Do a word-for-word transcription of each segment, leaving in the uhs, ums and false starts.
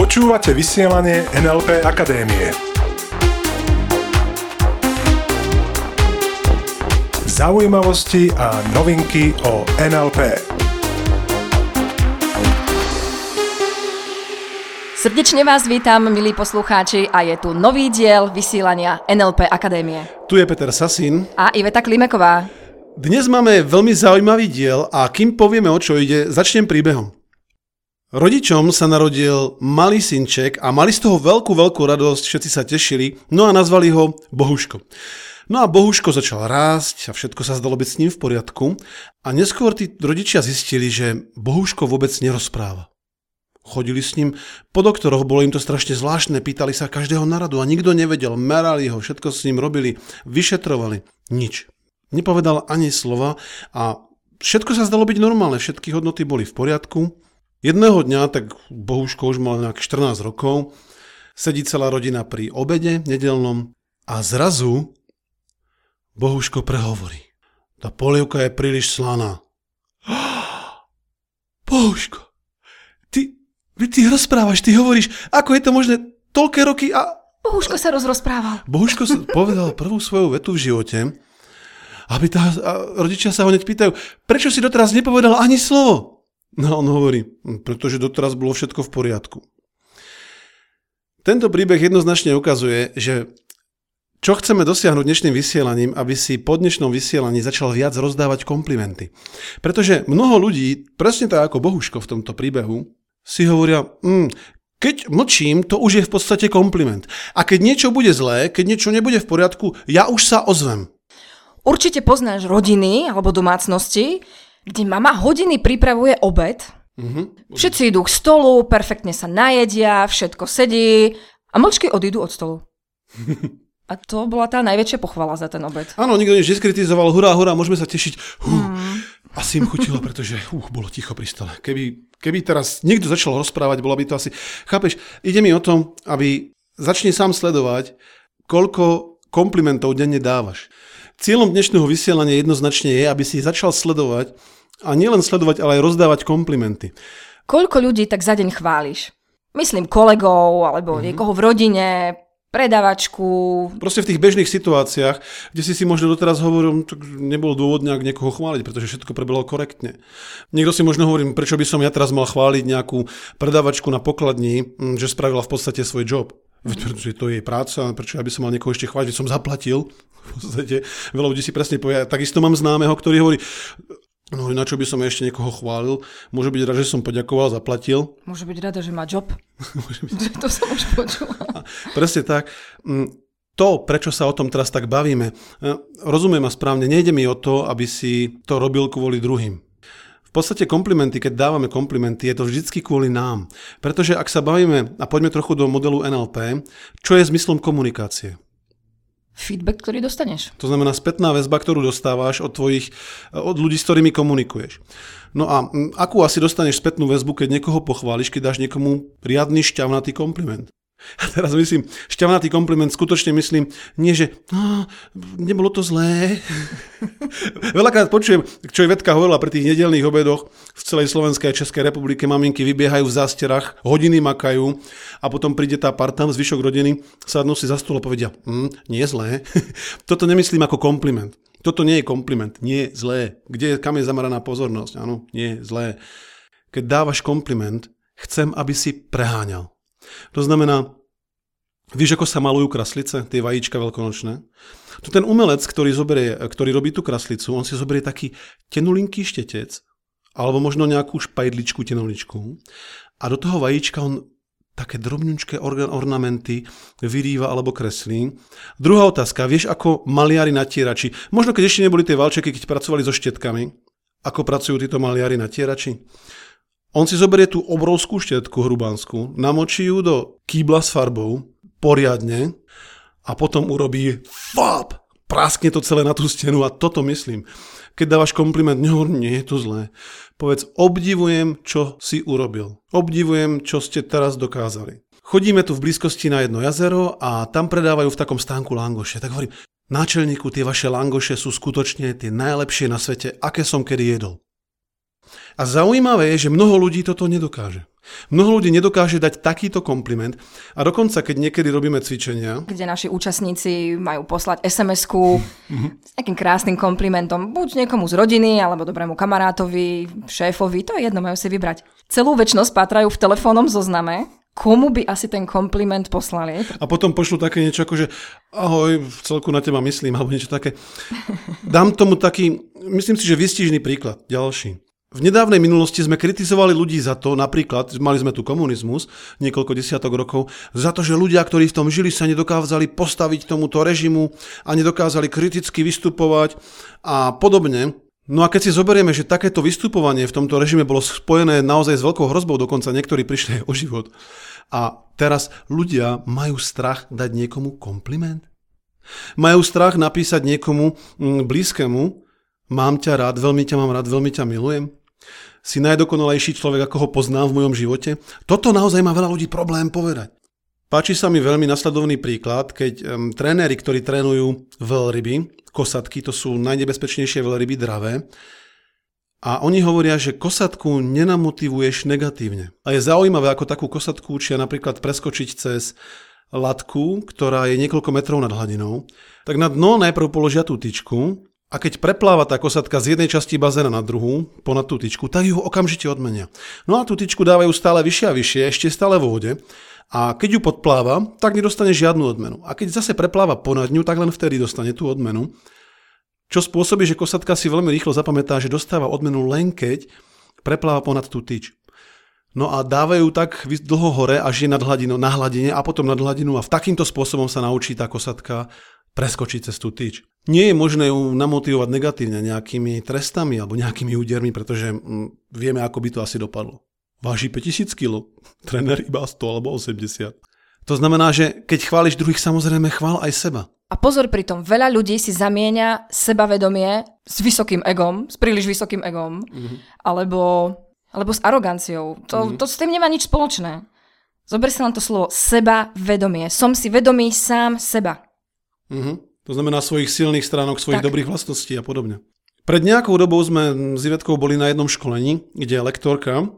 Počúvate vysielanie en el pé Akadémie. Zaujímavosti a novinky o en el pé. Srdečne vás vítam, milí poslucháči, a je tu nový diel vysielania en el pé Akadémie. Tu je Peter Sasín a Iveta Klimeková. Dnes máme veľmi zaujímavý diel a kým povieme, o čo ide, začnem príbehom. Rodičom sa narodil malý synček a mali z toho veľkú, veľkú radosť, všetci sa tešili, no a nazvali ho Bohuško. No a Bohuško začal rásť a všetko sa zdalo byť s ním v poriadku a neskôr tí rodičia zistili, že Bohuško vôbec nerozpráva. Chodili s ním po doktoroch, bolo im to strašne zvláštne, pýtali sa každého na radu a nikto nevedel, merali ho, všetko s ním robili, vyšetrovali, nič. Nepovedal ani slova a všetko sa zdalo byť normálne, všetky hodnoty boli v poriadku. Jedného dňa, tak Bohuško už mal nejak štrnásť rokov, sedí celá rodina pri obede nedelnom a zrazu Bohuško prehovorí. Tá polievka je príliš slaná. Bohuško, ty... Ty rozprávaš, ty hovoríš, ako je to možné toľké roky a... Bohuško sa rozrozprával. Bohuško sa povedal prvú svoju vetu v živote, aby tá, a rodičia sa ho hneď pýtajú, prečo si doteraz nepovedal ani slovo? No on hovorí, pretože doteraz bolo všetko v poriadku. Tento príbeh jednoznačne ukazuje, že čo chceme dosiahnuť dnešným vysielaním, aby si po dnešnom vysielaní začal viac rozdávať komplimenty. Pretože mnoho ľudí, presne tak ako Bohuško v tomto príbehu, si hovoria, mm, keď mlčím, to už je v podstate kompliment. A keď niečo bude zlé, keď niečo nebude v poriadku, ja už sa ozvem. Určite poznáš rodiny alebo domácnosti, kde mama hodiny pripravuje obed. Mm-hmm. Všetci idú k stolu, perfektne sa najedia, všetko sedí a mlčky odídu od stolu. A to bola tá najväčšia pochvala za ten obed. Áno, nikto nič neskritizoval, hurá, hurá, môžeme sa tešiť. Hú, mm. Asi im chutilo, pretože uh, bolo ticho pri stole. Keby... Keby teraz niekto začal rozprávať, bola by to asi... Chápeš, ide mi o tom, aby začni sám sledovať, koľko komplimentov denne dávaš. Cieľom dnešného vysielania jednoznačne je, aby si začal sledovať a nielen sledovať, ale aj rozdávať komplimenty. Koľko ľudí tak za deň chváliš? Myslím kolegov, alebo mm-hmm. niekoho v rodine, predavačku. Proste v tých bežných situáciách, kde si si možno doteraz hovoril, nebol dôvod nejak niekoho chváliť, pretože všetko prebehlo korektne. Niekto si možno hovorí, prečo by som ja teraz mal chváliť nejakú predavačku na pokladni, že spravila v podstate svoj job. Veď pretože to je jej práca, prečo ja by som mal niekoho ešte chváliť, že som zaplatil. V podstate veľa ľudí si presne povie, takisto mám známeho, ktorý hovorí, no na čo by som ešte niekoho chválil? Môže byť rada, že som poďakoval, zaplatil. Môže byť rada, že má job. byť... To som už počula. Presne tak. To, prečo sa o tom teraz tak bavíme, rozumiem ma správne, nejde mi o to, aby si to robil kvôli druhým. V podstate komplimenty, keď dávame komplimenty, je to vždycky kvôli nám. Pretože ak sa bavíme, a poďme trochu do modelu en el pé, čo je zmyslom komunikácie? Feedback, ktorý dostaneš. To znamená spätná väzba, ktorú dostávaš od tvojich, od ľudí, s ktorými komunikuješ. No a akú asi dostaneš spätnú väzbu, keď niekoho pochváliš, keď dáš niekomu riadny šťavnatý kompliment? A teraz myslím, šťavnatý kompliment skutočne myslím, nie že no, nebolo to zlé. Veľakrát počujem, čo Ivetka hovorila pri tých nedelných obedoch v celej Slovenskej a Českej republike, maminky vybiehajú v zásterach, hodiny makajú a potom príde tá parta, zvyšok rodiny, sadnú si za stôl a povedia, mm, nie je zlé. Toto nemyslím ako kompliment. Toto nie je kompliment, nie je zlé. Kde, kam je zameraná pozornosť? Áno, nie je zlé. Keď dávaš kompliment, chcem, aby si preháňal. To znamená, víš, ako sa malujú kraslice, tie vajíčka veľkonočné? To ten umelec, ktorý, zoberie, ktorý robí tú kraslicu, on si zoberie taký tenulinký štetec, alebo možno nejakú špajdličku, tenuličku, a do toho vajíčka on také drobňučké ornamenty vyrýva alebo kreslí. Druhá otázka, vieš, ako maliari natierači, možno keď ešte neboli tie valčeky, keď pracovali so štetkami, ako pracujú títo maliari natierači? On si zoberie tú obrovskú štetku hrubánsku, namočí ju do kýbla s farbou, poriadne, a potom urobí fap, praskne to celé na tú stenu a toto myslím. Keď dávaš kompliment, no, nie je to zlé. Povedz, obdivujem, čo si urobil. Obdivujem, čo ste teraz dokázali. Chodíme tu v blízkosti na jedno jazero a tam predávajú v takom stánku langoše. Tak hovorím, náčelníku, tie vaše langoše sú skutočne tie najlepšie na svete, aké som kedy jedol. A zaujímavé je, že mnoho ľudí toto nedokáže. Mnoho ľudí nedokáže dať takýto kompliment a dokonca, keď niekedy robíme cvičenia, kde naši účastníci majú poslať es em esku mm-hmm. s takým krásnym komplimentom, buď niekomu z rodiny, alebo dobrému kamarátovi, šéfovi, to je jedno, majú si vybrať. Celú večnosť pátrajú v telefónnom zozname, komu by asi ten kompliment poslali. A potom pošlu také niečo ako, že ahoj, v celku na teba myslím, alebo niečo také. Dám tomu taký, myslím si, že výstižný príklad, ďalší. V nedávnej minulosti sme kritizovali ľudí za to, napríklad, mali sme tu komunizmus, niekoľko desiatok rokov, za to, že ľudia, ktorí v tom žili, sa nedokázali postaviť tomuto režimu a nedokázali kriticky vystupovať a podobne. No a keď si zoberieme, že takéto vystupovanie v tomto režime bolo spojené naozaj s veľkou hrozbou, dokonca niektorí prišli o život. A teraz ľudia majú strach dať niekomu kompliment? Majú strach napísať niekomu blízkemu, mám ťa rád, veľmi ťa mám rád, veľmi ťa milujem? Si najdokonalejší človek, ako ho poznám v mojom živote. Toto naozaj má veľa ľudí problém povedať. Páči sa mi veľmi nasledovný príklad, keď um, tréneri, ktorí trénujú veľryby, kosatky, to sú najnebezpečnejšie veľryby dravé, a oni hovoria, že kosatku nenamotivuješ negatívne. A je zaujímavé, ako takú kosatku učia napríklad preskočiť cez latku, ktorá je niekoľko metrov nad hladinou, tak na dno najprv položia tú tyčku. A keď prepláva tá kosatka z jednej časti bazéna na druhú, ponad tú tyčku, tak ju okamžite odmenia. No a tú tyčku dávajú stále vyššie a vyššie, ešte stále vo vode. A keď ju podpláva, tak nedostane žiadnu odmenu. A keď zase prepláva ponad ňu, tak len vtedy dostane tú odmenu. Čo spôsobí, že kosatka si veľmi rýchlo zapamätá, že dostáva odmenu len keď prepláva ponad tú tyč. No a dávajú tak dlho hore, až je nad hladinou, na hladine a potom nad hladinu a v takýmto spôsobom sa naučí tá kosatka preskočiť cez tú tyč. Nie je možné ju namotivovať negatívne nejakými trestami alebo nejakými údermi, pretože mm, vieme, ako by to asi dopadlo. Váži päťtisíc kilogramov, tréner iba sto alebo osemdesiat. To znamená, že keď chváliš druhých, samozrejme chvál aj seba. A pozor, pritom veľa ľudí si zamieňa sebavedomie s vysokým egom, s príliš vysokým egom, mm-hmm. alebo, alebo s aroganciou. To, mm-hmm. to s tým nemá nič spoločné. Zober si len to slovo sebavedomie. Som si vedomý sám seba. Uh-huh. To znamená svojich silných stránok, svojich tak. dobrých vlastností a podobne. Pred nejakou dobou sme s Ivetkou boli na jednom školení, kde lektorka,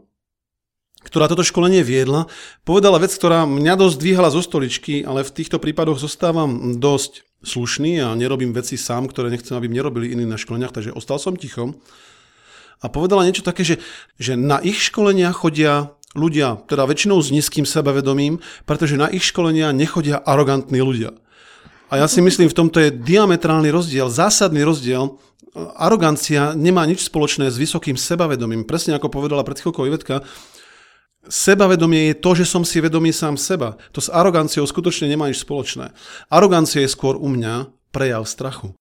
ktorá toto školenie viedla, povedala vec, ktorá mňa dosť dvíhala zo stoličky, ale v týchto prípadoch zostávam dosť slušný a nerobím veci sám, ktoré nechcem, aby mi nerobili iní na školeniach, takže ostal som ticho. A povedala niečo také, že, že na ich školenia chodia ľudia, teda väčšinou s nízkym sebavedomím, pretože na ich školenia nechodia arogantní ľudia. A ja si myslím, v tomto je diametrálny rozdiel, zásadný rozdiel. Arogancia nemá nič spoločné s vysokým sebavedomím. Presne ako povedala pred chvíľkou Ivetka, sebavedomie je to, že som si vedomý sám seba. To s aroganciou skutočne nemá nič spoločné. Arogancia je skôr u mňa prejav strachu.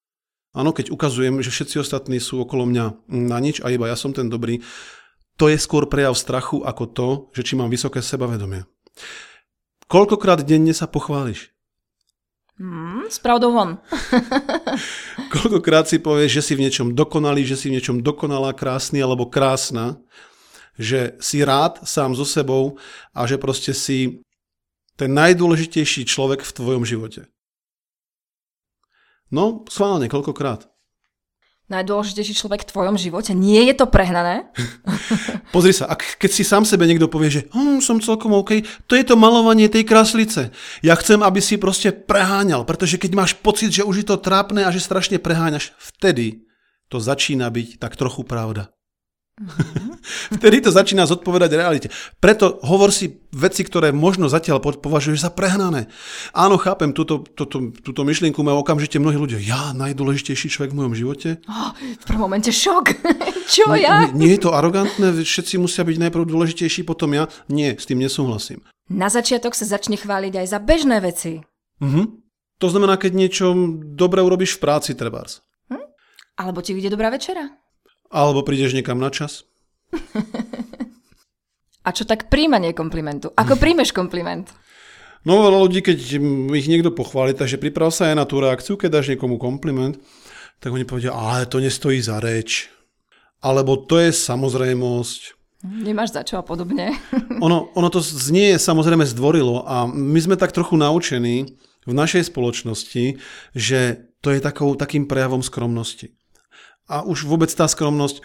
Áno, keď ukazujem, že všetci ostatní sú okolo mňa na nič a iba ja som ten dobrý, to je skôr prejav strachu ako to, že či mám vysoké sebavedomie. Koľkokrát denne sa pochváliš? Mm, s pravdou von. Koľkokrát si povieš, že si v niečom dokonalý, že si v niečom dokonalá, krásny alebo krásna, že si rád sám so sebou a že proste si ten najdôležitejší človek v tvojom živote. No, schválne, koľkokrát? Najdôležitejší človek v tvojom živote? Nie je to prehnané? Pozri sa, ak, keď si sám sebe niekto povie, že hm, som celkom OK, to je to malovanie tej kráslice. Ja chcem, aby si proste preháňal, pretože keď máš pocit, že už je to trápne a že strašne preháňaš, vtedy to začína byť tak trochu pravda. Vtedy to začína zodpovedať realite. Preto hovor si veci, ktoré možno zatiaľ považuješ za prehnané. Áno, chápem, túto, túto, túto myšlienku majú okamžite mnohí ľudia. Ja, najdôležitejší človek v mojom živote? Oh, v prvom momente šok. Čo no, ja? Nie, nie je to arogantné? Všetci musia byť najprv dôležitejší, potom ja? Nie, s tým nesúhlasím. Na začiatok sa začne chváliť aj za bežné veci. Uh-huh. To znamená, keď niečo dobre urobíš v práci, trebárs. Hm? Alebo ti ide dobrá večera. Alebo prídeš niekam na čas. A čo tak príjmanie komplimentu? Ako príjmeš kompliment? No veľa ľudí, keď ich niekto pochváli, takže priprav sa aj na tú reakciu, keď dáš niekomu kompliment, tak oni povedia, ale to nestojí za reč. Alebo to je samozrejmosť. Nemáš za čo a podobne. ono, ono to znie samozrejme zdvorilo a my sme tak trochu naučení v našej spoločnosti, že to je takou, takým prejavom skromnosti. A už vôbec tá skromnosť,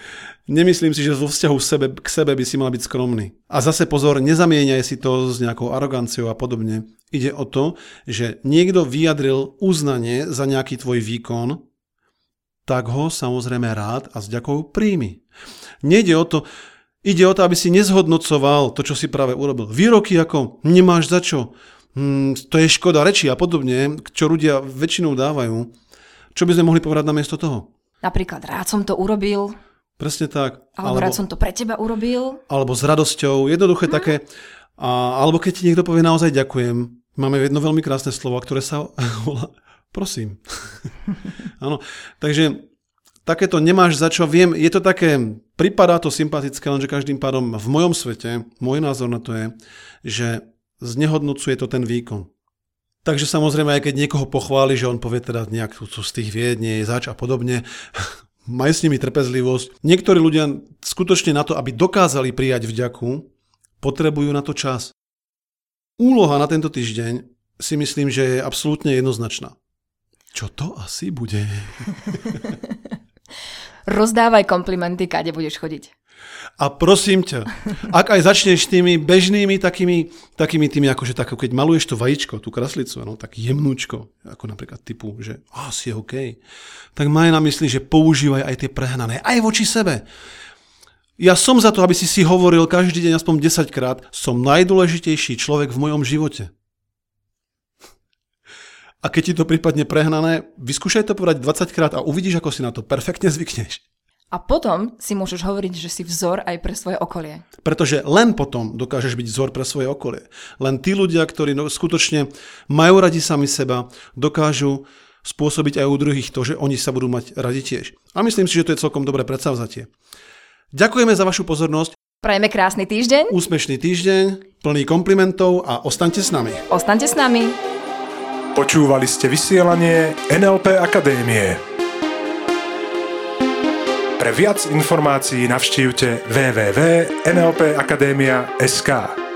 nemyslím si, že vo vzťahu sebe, k sebe by si mal byť skromný. A zase pozor, nezamieňaj si to s nejakou aroganciou a podobne. Ide o to, že niekto vyjadril uznanie za nejaký tvoj výkon, tak ho samozrejme rád a s vďakou príjmi. Nejde o to, ide o to, aby si nezhodnocoval to, čo si práve urobil. Výroky ako nemáš za čo, to je škoda reči a podobne, čo ľudia väčšinou dávajú. Čo by sme mohli povedať namiesto toho? Napríklad, rád som to urobil. Presne tak. Alebo, alebo rád som to pre teba urobil. Alebo s radosťou. Jednoduché hmm. také. A, alebo keď ti niekto povie naozaj ďakujem. Máme jedno veľmi krásne slovo, ktoré sa volá prosím. Áno. Takže takéto nemáš za čo. Viem, je to také, pripadá to sympatické, lenže každým pádom v mojom svete, môj názor na to je, že znehodnocuje to ten výkon. Takže samozrejme, aj keď niekoho pochváli, že on povie teda nejak tu z tých vied, nie je zač a podobne, maj s nimi trpezlivosť. Niektorí ľudia skutočne na to, aby dokázali prijať vďaku, potrebujú na to čas. Úloha na tento týždeň si myslím, že je absolútne jednoznačná. Čo to asi bude? Rozdávaj komplimenty, kade budeš chodiť. A prosím ťa, ak aj začneš tými bežnými takými, takými tými, akože tak, keď maluješ to vajíčko, tú kraslicu, no, tak jemnúčko, ako napríklad typu, že asi je OK, tak maj na mysli, že používaj aj tie prehnané, aj voči sebe. Ja som za to, aby si si hovoril každý deň aspoň desaťkrát, som najdôležitejší človek v mojom živote. A keď ti to prípadne prehnané, vyskúšaj to povedať dvadsaťkrát a uvidíš, ako si na to perfektne zvykneš. A potom si môžeš hovoriť, že si vzor aj pre svoje okolie. Pretože len potom dokážeš byť vzor pre svoje okolie. Len tí ľudia, ktorí skutočne majú radi sami seba, dokážu spôsobiť aj u druhých to, že oni sa budú mať radi tiež. A myslím si, že to je celkom dobré predsavzatie. Ďakujeme za vašu pozornosť. Prajeme krásny týždeň. Úspešný týždeň, plný komplimentov a ostaňte s nami. Ostaňte s nami. Počúvali ste vysielanie en el pé Akadémie. Pre viac informácií navštívte w w w bodka en el pé akadémia bodka es ká.